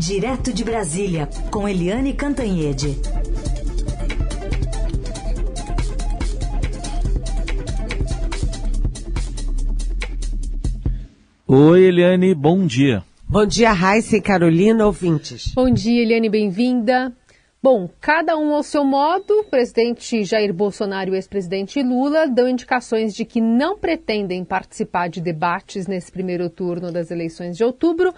Direto de Brasília, com Eliane Cantanhede. Oi, Eliane, bom dia. Bom dia, Raíssa e Carolina, ouvintes. Bom dia, Eliane, bem-vinda. Bom, cada um ao seu modo, o presidente Jair Bolsonaro e o ex-presidente Lula dão indicações de que não pretendem participar de debates nesse primeiro turno das eleições de outubro,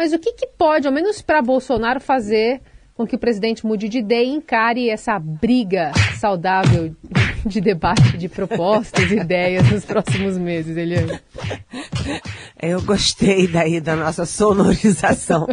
mas o que pode, ao menos para Bolsonaro, fazer com que o presidente mude de ideia e encare essa briga saudável de debate de propostas e ideias nos próximos meses, Eliane? Eu gostei daí da nossa sonorização,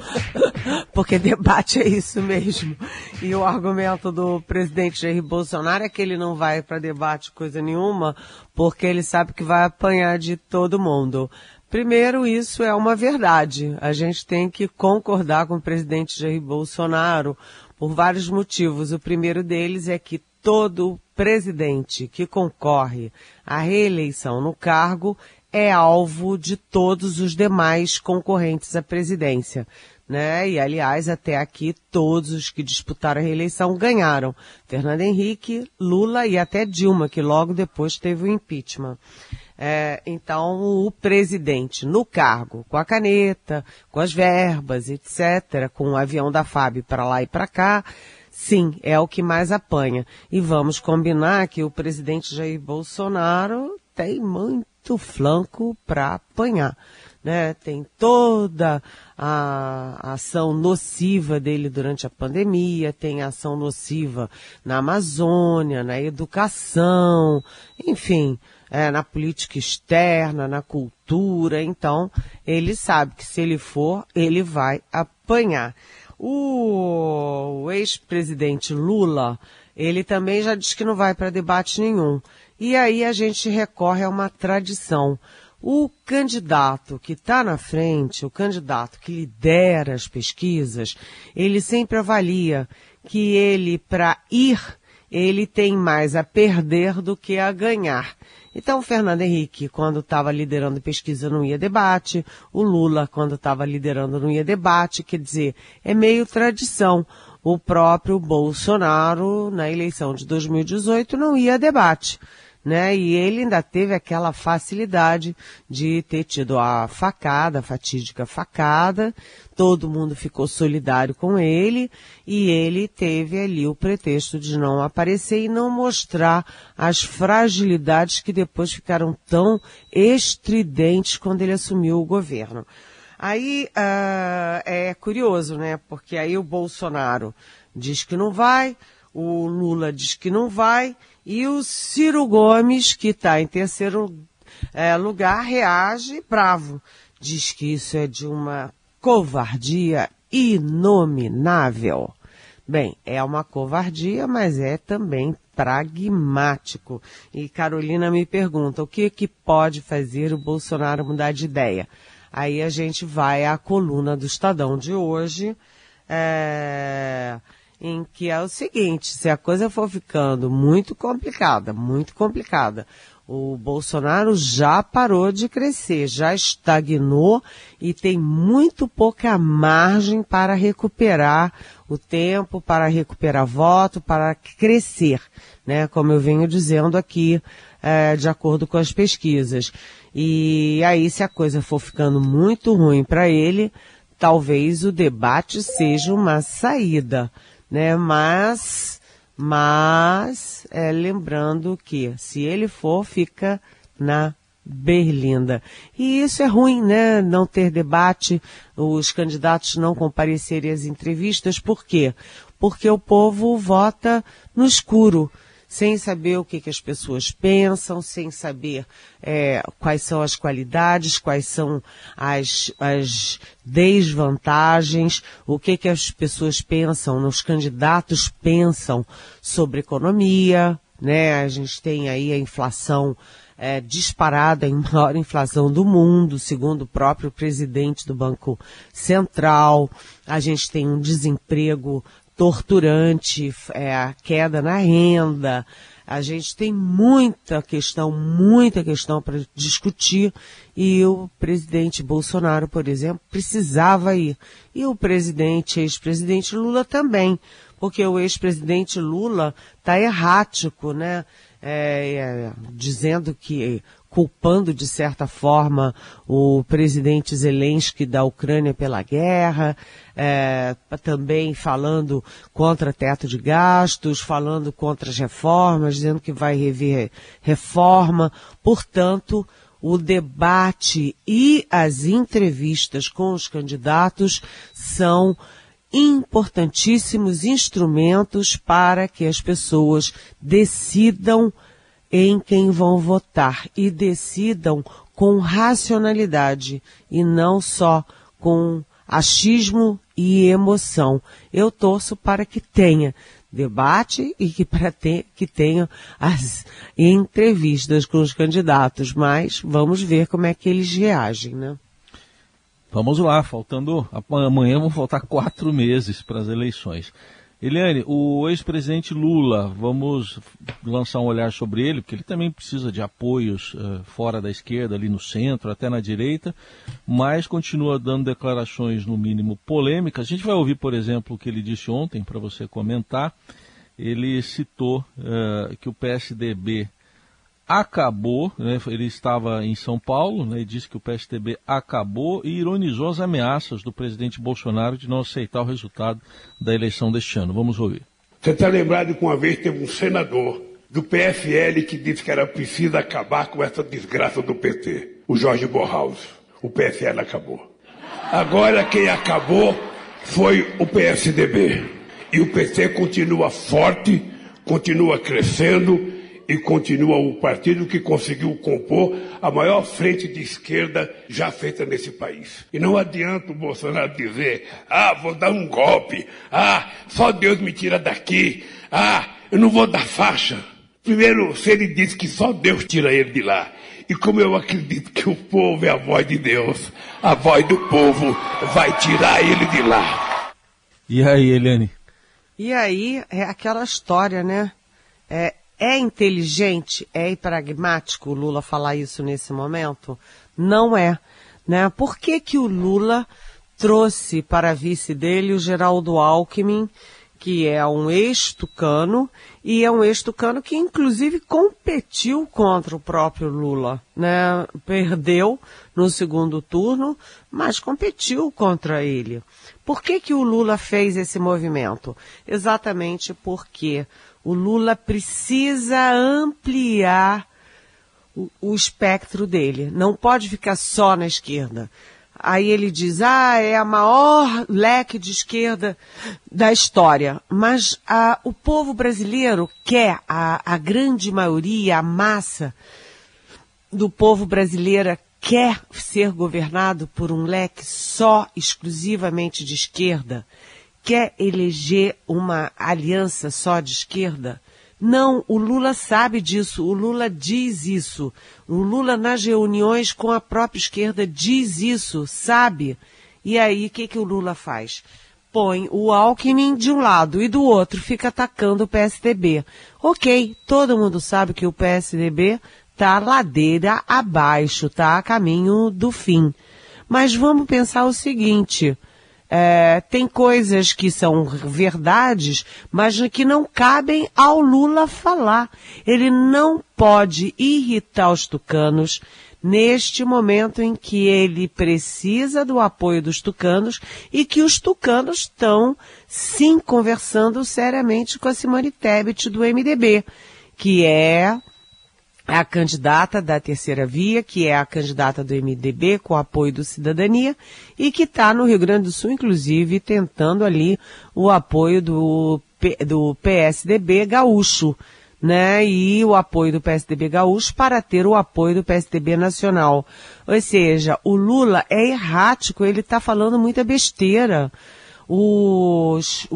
porque debate é isso mesmo. E o argumento do presidente Jair Bolsonaro é que ele não vai para debate coisa nenhuma, porque ele sabe que vai apanhar de todo mundo. Primeiro, isso é uma verdade. A gente tem que concordar com o presidente Jair Bolsonaro por vários motivos. O primeiro deles é que todo presidente que concorre à reeleição no cargo é alvo de todos os demais concorrentes à presidência, né? E, aliás, até aqui, todos os que disputaram a reeleição ganharam. Fernando Henrique, Lula e até Dilma, que logo depois teve o impeachment. Então, o presidente no cargo, com a caneta, com as verbas, etc., com o avião da FAB para lá e para cá, sim, é o que mais apanha. E vamos combinar que o presidente Jair Bolsonaro tem muito flanco para apanhar, né? Tem toda a ação nociva dele durante a pandemia, tem ação nociva na Amazônia, na educação, enfim, na política externa, na cultura. Então, ele sabe que se ele for, ele vai apanhar. O ex-presidente Lula, ele também já disse que não vai para debate nenhum. E aí a gente recorre a uma tradição. O candidato que está na frente, o candidato que lidera as pesquisas, ele sempre avalia que ele, para ir, ele tem mais a perder do que a ganhar. Então, o Fernando Henrique, quando estava liderando pesquisa, não ia debate. O Lula, quando estava liderando, não ia debate. Quer dizer, é meio tradição. O próprio Bolsonaro, na eleição de 2018, não ia a debate, né? E ele ainda teve aquela facilidade de ter tido a facada, a fatídica facada. Todo mundo ficou solidário com ele e ele teve ali o pretexto de não aparecer e não mostrar as fragilidades que depois ficaram tão estridentes quando ele assumiu o governo. Aí é curioso, né? Porque aí o Bolsonaro diz que não vai, o Lula diz que não vai e o Ciro Gomes, que está em terceiro lugar, reage bravo. Diz que isso é de uma covardia inominável. Bem, é uma covardia, mas é também pragmático. E Carolina me pergunta, o que pode fazer o Bolsonaro mudar de ideia? Aí a gente vai à coluna do Estadão de hoje, em que é o seguinte, se a coisa for ficando muito complicada, o Bolsonaro já parou de crescer, já estagnou e tem muito pouca margem para recuperar o tempo, para recuperar voto, para crescer, né? Como eu venho dizendo aqui, de acordo com as pesquisas. E aí, se a coisa for ficando muito ruim para ele, talvez o debate seja uma saída, né? Mas lembrando que, se ele for, fica na berlinda. E isso é ruim, né? Não ter debate, os candidatos não comparecerem às entrevistas. Por quê? Porque o povo vota no escuro, sem saber o que as pessoas pensam, sem saber quais são as qualidades, quais são as desvantagens, o que as pessoas pensam, os candidatos pensam sobre economia, né? A gente tem aí a inflação disparada, a maior inflação do mundo, segundo o próprio presidente do Banco Central. A gente tem um desemprego torturante, a queda na renda, A gente tem muita questão para discutir, e o presidente Bolsonaro, por exemplo, precisava ir. E o presidente, ex-presidente Lula também, porque o ex-presidente Lula está errático, né? Dizendo que, culpando de certa forma o presidente Zelensky da Ucrânia pela guerra, também falando contra teto de gastos, falando contra as reformas, dizendo que vai rever reforma. Portanto, o debate e as entrevistas com os candidatos são importantíssimos instrumentos para que as pessoas decidam em quem vão votar, e decidam com racionalidade e não só com achismo e emoção. Eu torço para que tenha debate e que, que tenha as entrevistas com os candidatos, mas vamos ver como é que eles reagem, né? Vamos lá, faltando, amanhã vão faltar 4 meses para as eleições. Eliane, o ex-presidente Lula, vamos lançar um olhar sobre ele, porque ele também precisa de apoios fora da esquerda, ali no centro, até na direita, mas continua dando declarações, no mínimo, polêmicas. A gente vai ouvir, por exemplo, o que ele disse ontem, para você comentar. Ele citou que o PSDB acabou, né? Ele estava em São Paulo, né, e disse que o PSDB acabou, e ironizou as ameaças do presidente Bolsonaro de não aceitar o resultado da eleição deste ano. Vamos ouvir. Você está lembrado que uma vez teve um senador do PFL que disse que era preciso acabar com essa desgraça do PT, o Jorge Borhaus. O PFL acabou. Agora quem acabou foi o PSDB. E o PT continua forte, continua crescendo, e continua o partido que conseguiu compor a maior frente de esquerda já feita nesse país. E não adianta o Bolsonaro dizer, vou dar um golpe, só Deus me tira daqui, eu não vou dar faixa. Primeiro, se ele diz que só Deus tira ele de lá, e como eu acredito que o povo é a voz de Deus, a voz do povo vai tirar ele de lá. E aí, Eliane? E aí, é aquela história, né? É inteligente, é pragmático o Lula falar isso nesse momento? Não é, né? Por que que o Lula trouxe para vice dele o Geraldo Alckmin, que é um ex-tucano, e é um ex-tucano que inclusive competiu contra o próprio Lula, né? Perdeu no segundo turno, mas competiu contra ele. Por que que o Lula fez esse movimento? Exatamente porque o Lula precisa ampliar o espectro dele. Não pode ficar só na esquerda. Aí ele diz, é a maior leque de esquerda da história. Mas o povo brasileiro quer, a grande maioria, a massa do povo brasileiro quer ser governado por um leque só, exclusivamente de esquerda. Quer eleger uma aliança só de esquerda? Não, o Lula sabe disso, o Lula diz isso. O Lula, nas reuniões com a própria esquerda, diz isso, sabe? E aí, o que o Lula faz? Põe o Alckmin de um lado e do outro fica atacando o PSDB. Ok, todo mundo sabe que o PSDB está ladeira abaixo, está a caminho do fim. Mas vamos pensar o seguinte... tem coisas que são verdades, mas que não cabem ao Lula falar. Ele não pode irritar os tucanos neste momento em que ele precisa do apoio dos tucanos e que os tucanos estão, sim, conversando seriamente com a Simone Tebet do MDB, que é a candidata da terceira via, que é a candidata do MDB com apoio do Cidadania e que está no Rio Grande do Sul, inclusive, tentando ali o apoio do PSDB gaúcho, né? E o apoio do PSDB gaúcho para ter o apoio do PSDB nacional. Ou seja, o Lula é errático, ele está falando muita besteira. Os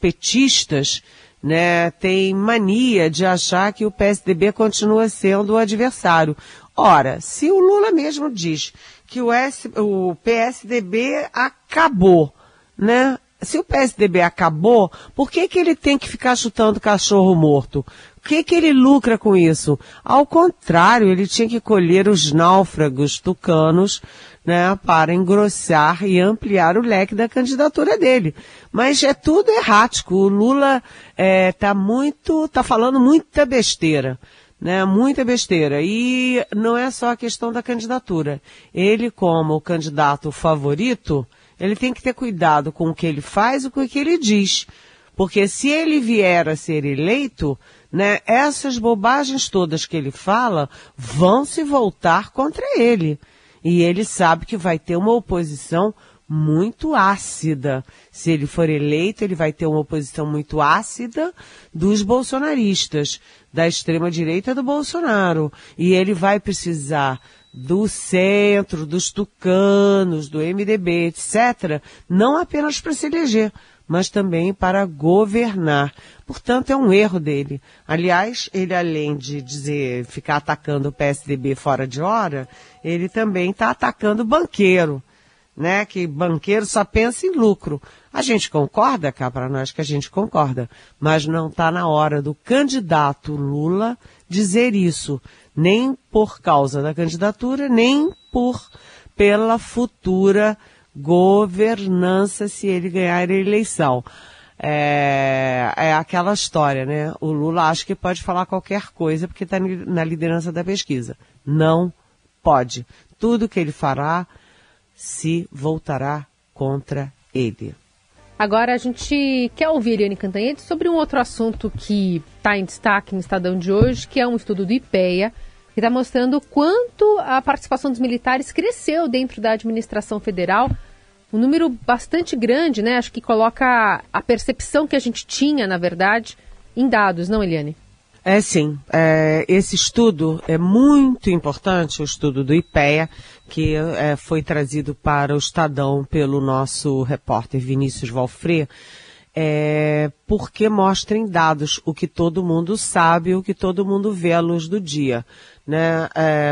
petistas... né, tem mania de achar que o PSDB continua sendo o adversário. Ora, se o Lula mesmo diz que o PSDB acabou, né? Se o PSDB acabou, por que ele tem que ficar chutando cachorro morto? que ele lucra com isso? Ao contrário, ele tinha que colher os náufragos tucanos, né, para engrossar e ampliar o leque da candidatura dele. Mas é tudo errático. O Lula tá falando muita besteira, né? Muita besteira. E não é só a questão da candidatura. Ele, como o candidato favorito, ele tem que ter cuidado com o que ele faz e com o que ele diz. Porque se ele vier a ser eleito, né, essas bobagens todas que ele fala vão se voltar contra ele. E ele sabe que vai ter uma oposição muito ácida. Se ele for eleito, ele vai ter uma oposição muito ácida dos bolsonaristas, da extrema-direita do Bolsonaro. E ele vai precisar do centro, dos tucanos, do MDB, etc., não apenas para se eleger, mas também para governar. Portanto, é um erro dele. Aliás, ele, além de dizer, ficar atacando o PSDB fora de hora, ele também está atacando o banqueiro, né? Que banqueiro só pensa em lucro. A gente concorda, cá para nós que a gente concorda, mas não está na hora do candidato Lula dizer isso, nem por causa da candidatura, nem pela futura governança, se ele ganhar a eleição. É aquela história, né? O Lula acha que pode falar qualquer coisa porque está na liderança da pesquisa. Não pode. Tudo que ele fará se voltará contra ele. Agora a gente quer ouvir a Eliane Cantanhede sobre um outro assunto que está em destaque no Estadão de hoje, que é um estudo do IPEA, que está mostrando quanto a participação dos militares cresceu dentro da administração federal. Um número bastante grande, né? Acho que coloca a percepção que a gente tinha, na verdade, em dados, não, Eliane? É, sim. Esse estudo é muito importante, o estudo do IPEA, que foi trazido para o Estadão pelo nosso repórter Vinícius Valfré, porque mostra em dados o que todo mundo sabe, o que todo mundo vê à luz do dia, né?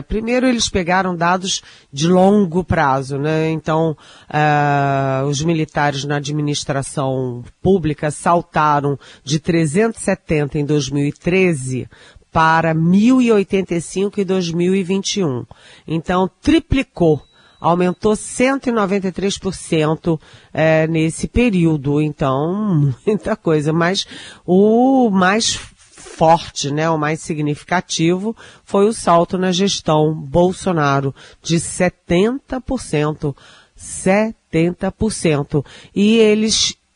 Primeiro eles pegaram dados de longo prazo, né? Então, os militares na administração pública saltaram de 370 em 2013 para 1.085 em 2021. Então, triplicou. Aumentou 193% nesse período, então muita coisa, mas o mais forte, né, o mais significativo foi o salto na gestão Bolsonaro de 70%, 70%, e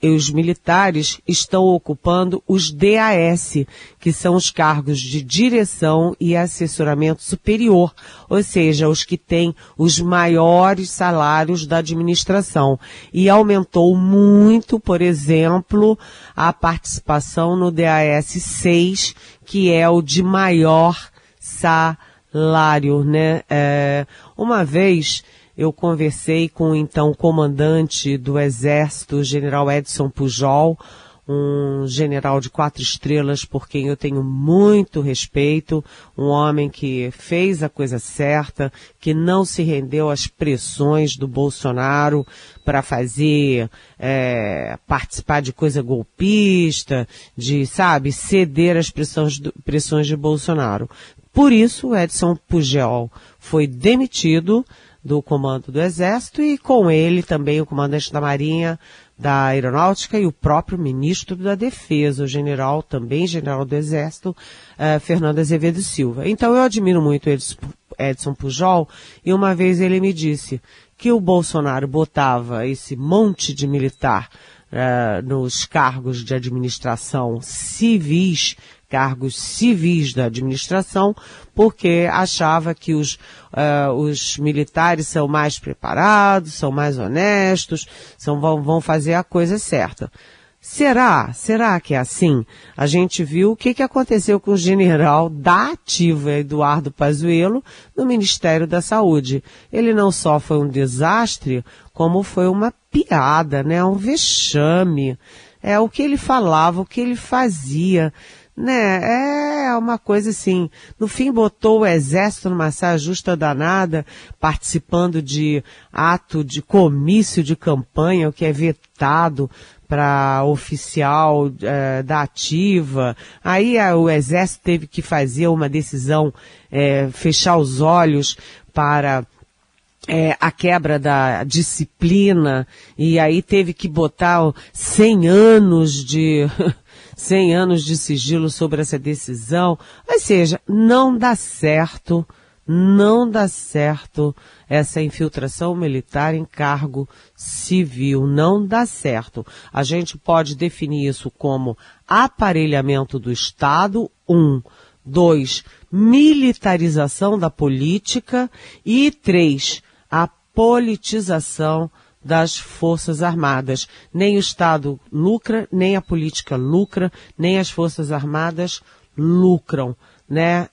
os militares estão ocupando os DAS, que são os cargos de direção e assessoramento superior, ou seja, os que têm os maiores salários da administração. E aumentou muito, por exemplo, a participação no DAS 6, que é o de maior salário, né? Uma vez eu conversei com o então comandante do Exército, general Edson Pujol, um general de 4 estrelas por quem eu tenho muito respeito, um homem que fez a coisa certa, que não se rendeu às pressões do Bolsonaro para fazer, participar de coisa golpista, de, sabe, ceder às pressões de Bolsonaro. Por isso, Edson Pujol foi demitido do comando do Exército e com ele também o comandante da Marinha, da Aeronáutica e o próprio ministro da Defesa, o general, também general do Exército, Fernando Azevedo Silva. Então eu admiro muito Edson Pujol e uma vez ele me disse que o Bolsonaro botava esse monte de militar nos cargos de administração civis, cargos civis da administração, porque achava que os militares são mais preparados, são mais honestos, vão fazer a coisa certa. Será? Será que é assim? A gente viu o que aconteceu com o general da ativa, Eduardo Pazuello, no Ministério da Saúde. Ele não só foi um desastre, como foi uma piada, né? Um vexame. O que ele falava, o que ele fazia. né? É uma coisa assim, no fim botou o exército numa saia justa danada, participando de ato de comício de campanha, o que é vetado para oficial da ativa. Aí o exército teve que fazer uma decisão, fechar os olhos para a quebra da disciplina, e aí teve que botar 100 anos de sigilo sobre essa decisão. Ou seja, não dá certo essa infiltração militar em cargo civil, não dá certo. A gente pode definir isso como aparelhamento do Estado, 2, militarização da política e 3, a politização das Forças Armadas. Nem o Estado lucra, nem a política lucra, nem as Forças Armadas lucram, né?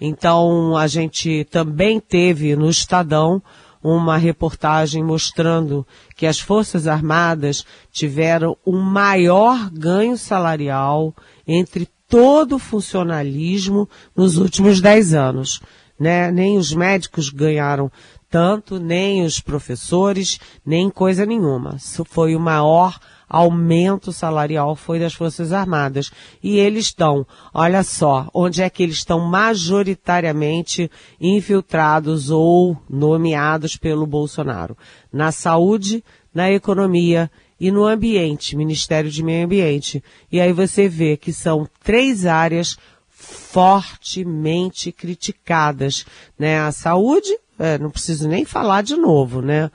Então, a gente também teve no Estadão uma reportagem mostrando que as Forças Armadas tiveram um maior ganho salarial entre todo o funcionalismo nos últimos 10 anos, né? Nem os médicos ganharam tanto, nem os professores, nem coisa nenhuma. Isso foi o maior aumento salarial, foi das Forças Armadas. E eles estão, olha só, onde é que eles estão majoritariamente infiltrados ou nomeados pelo Bolsonaro? Na saúde, na economia e no ambiente, Ministério de Meio Ambiente. E aí você vê que são 3 áreas fortemente criticadas, né? A saúde, não preciso nem falar de novo, né?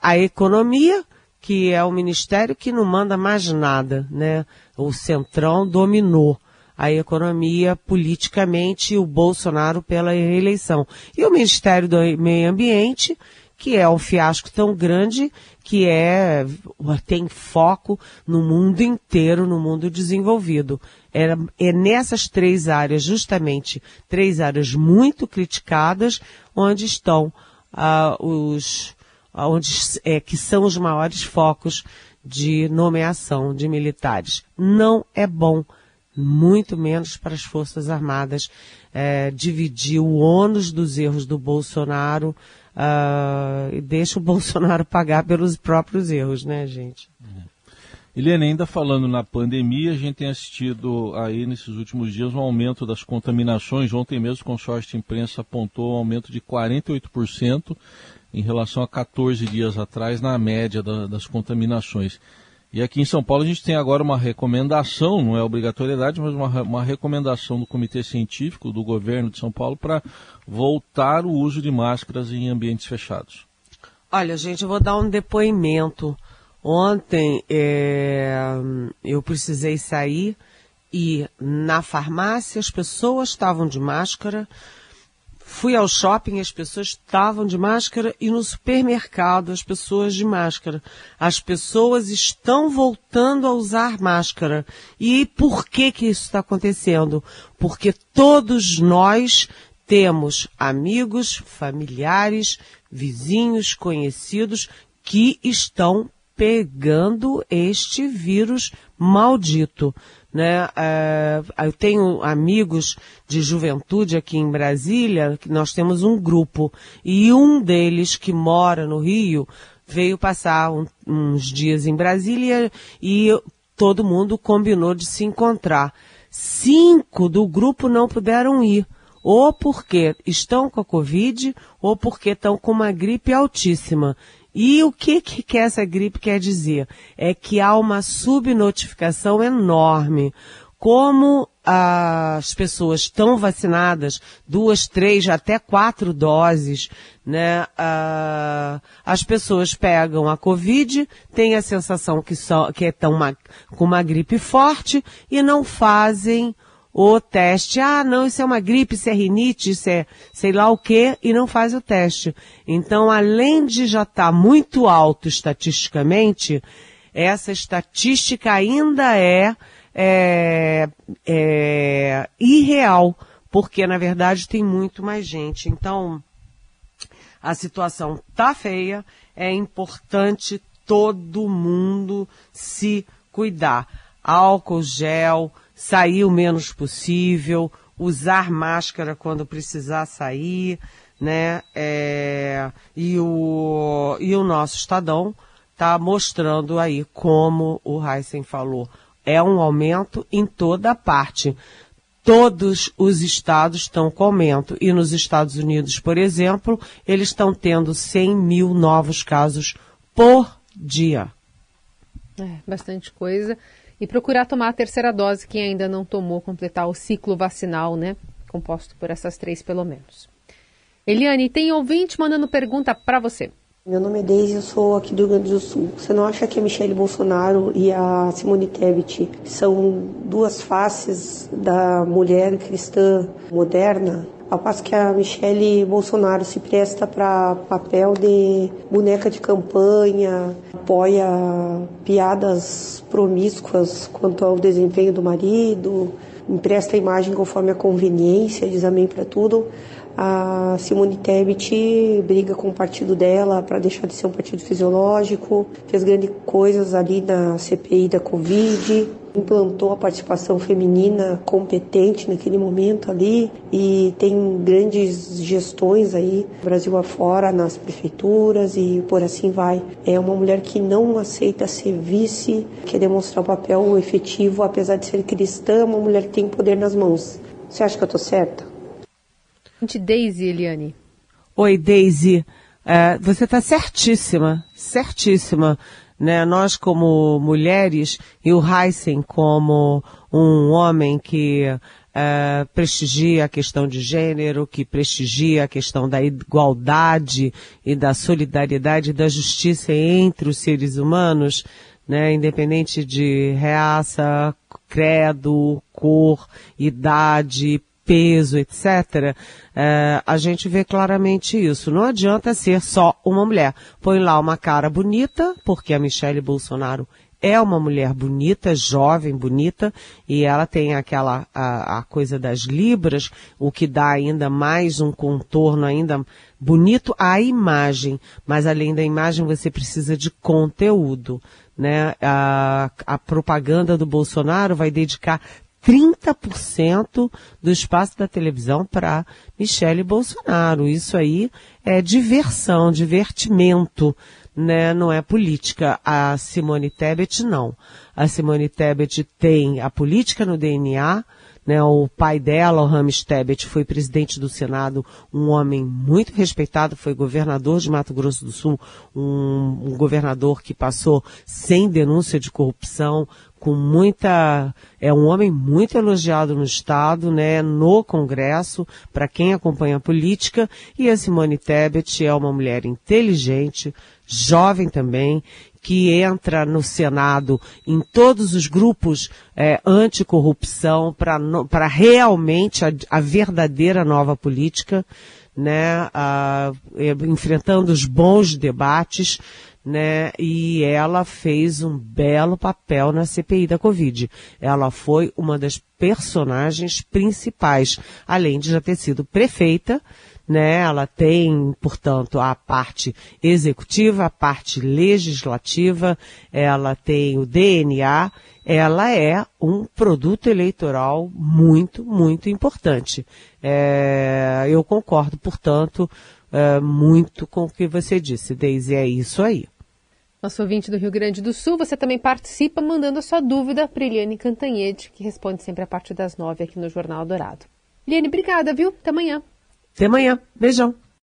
A economia, que é o ministério que não manda mais nada, né? O Centrão dominou a economia politicamente e o Bolsonaro pela reeleição. E o Ministério do Meio Ambiente, que é um fiasco tão grande que tem foco no mundo inteiro, no mundo desenvolvido. É nessas 3 áreas, justamente, 3 áreas muito criticadas, onde estão que são os maiores focos de nomeação de militares. Não é bom, muito menos para as Forças Armadas, dividir o ônus dos erros do Bolsonaro. E deixa o Bolsonaro pagar pelos próprios erros, né, gente? Eliane, ainda falando na pandemia, a gente tem assistido aí nesses últimos dias um aumento das contaminações. Ontem mesmo o consórcio de imprensa apontou um aumento de 48% em relação a 14 dias atrás, na média das contaminações. E aqui em São Paulo a gente tem agora uma recomendação, não é obrigatoriedade, mas uma recomendação do Comitê Científico do Governo de São Paulo para voltar o uso de máscaras em ambientes fechados. Olha, gente, eu vou dar um depoimento. Ontem eu precisei sair e na farmácia as pessoas estavam de máscara, fui ao shopping, as pessoas estavam de máscara, e no supermercado as pessoas de máscara. As pessoas estão voltando a usar máscara. E por que isso está acontecendo? Porque todos nós temos amigos, familiares, vizinhos, conhecidos que estão pegando este vírus maldito, né? Eu tenho amigos de juventude aqui em Brasília, nós temos um grupo, e um deles que mora no Rio veio passar uns dias em Brasília e todo mundo combinou de se encontrar. 5 do grupo não puderam ir, ou porque estão com a Covid, ou porque estão com uma gripe altíssima. E o que essa gripe quer dizer? É que há uma subnotificação enorme. Como as pessoas estão vacinadas, 2, 3, até 4 doses, né? As pessoas pegam a Covid, têm a sensação que estão com uma gripe forte e não fazem o teste. Ah, não, isso é uma gripe, isso é rinite, isso é sei lá o quê, e não faz o teste. Então, além de já estar muito alto estatisticamente, essa estatística ainda é irreal, porque, na verdade, tem muito mais gente. Então, a situação tá feia, é importante todo mundo se cuidar. álcool gel, sair o menos possível, usar máscara quando precisar sair, né? E o nosso Estadão está mostrando aí como o Heisen falou. É um aumento em toda a parte. Todos os estados estão com aumento. E nos Estados Unidos, por exemplo, eles estão tendo 100 mil novos casos por dia. É, bastante coisa. E procurar tomar a terceira dose, quem ainda não tomou, completar o ciclo vacinal, né? Composto por essas três, pelo menos. Eliane, tem ouvinte mandando pergunta para você. Meu nome é Deise, eu sou aqui do Rio Grande do Sul. Você não acha que a Michelle Bolsonaro e a Simone Tebet são duas faces da mulher cristã moderna? Ao passo que a Michelle Bolsonaro se presta para papel de boneca de campanha, apoia piadas promíscuas quanto ao desempenho do marido, empresta a imagem conforme a conveniência, diz amém para tudo. A Simone Tebet briga com o partido dela para deixar de ser um partido fisiológico, fez grandes coisas ali na CPI da Covid, implantou a participação feminina competente naquele momento ali e tem grandes gestões aí, Brasil afora, nas prefeituras e por assim vai. É uma mulher que não aceita ser vice, quer demonstrar o papel efetivo, apesar de ser cristã, uma mulher que tem poder nas mãos. Você acha que eu tô certa? Deise, Eliane. Oi, Deise. Você está certíssima, certíssima. Né? Nós, como mulheres, e o Heisen como um homem que prestigia a questão de gênero, que prestigia a questão da igualdade e da solidariedade e da justiça entre os seres humanos, né? Independente de raça, credo, cor, idade, peso, etc., a gente vê claramente isso. Não adianta ser só uma mulher. Põe lá uma cara bonita, porque a Michelle Bolsonaro é uma mulher bonita, jovem, bonita, e ela tem aquela a coisa das libras, o que dá ainda mais um contorno ainda bonito à imagem. Mas além da imagem, você precisa de conteúdo, né? A propaganda do Bolsonaro vai dedicar 30% do espaço da televisão para Michelle Bolsonaro. Isso aí é diversão, divertimento, né? Não é política. A Simone Tebet, não. A Simone Tebet tem a política no DNA, né? O pai dela, o Ramos Tebet, foi presidente do Senado, um homem muito respeitado, foi governador de Mato Grosso do Sul, um governador que passou sem denúncia de corrupção, com muita, é um homem muito elogiado no Estado, né, no Congresso, para quem acompanha a política, e a Simone Tebet é uma mulher inteligente, jovem também, que entra no Senado em todos os grupos anticorrupção para realmente a verdadeira nova política, né, enfrentando os bons debates, né, e ela fez um belo papel na CPI da Covid. Ela foi uma das personagens principais, além de já ter sido prefeita, né, ela tem, portanto, a parte executiva, a parte legislativa, ela tem o DNA, ela é um produto eleitoral muito, muito importante. Eu concordo, portanto, muito com o que você disse, Deise, é isso aí. Nosso ouvinte do Rio Grande do Sul, você também participa mandando a sua dúvida para Eliane Cantanhede, que responde sempre a partir das 9 aqui no Jornal Dourado. Eliane, obrigada, viu? Até amanhã. Até amanhã. Beijão.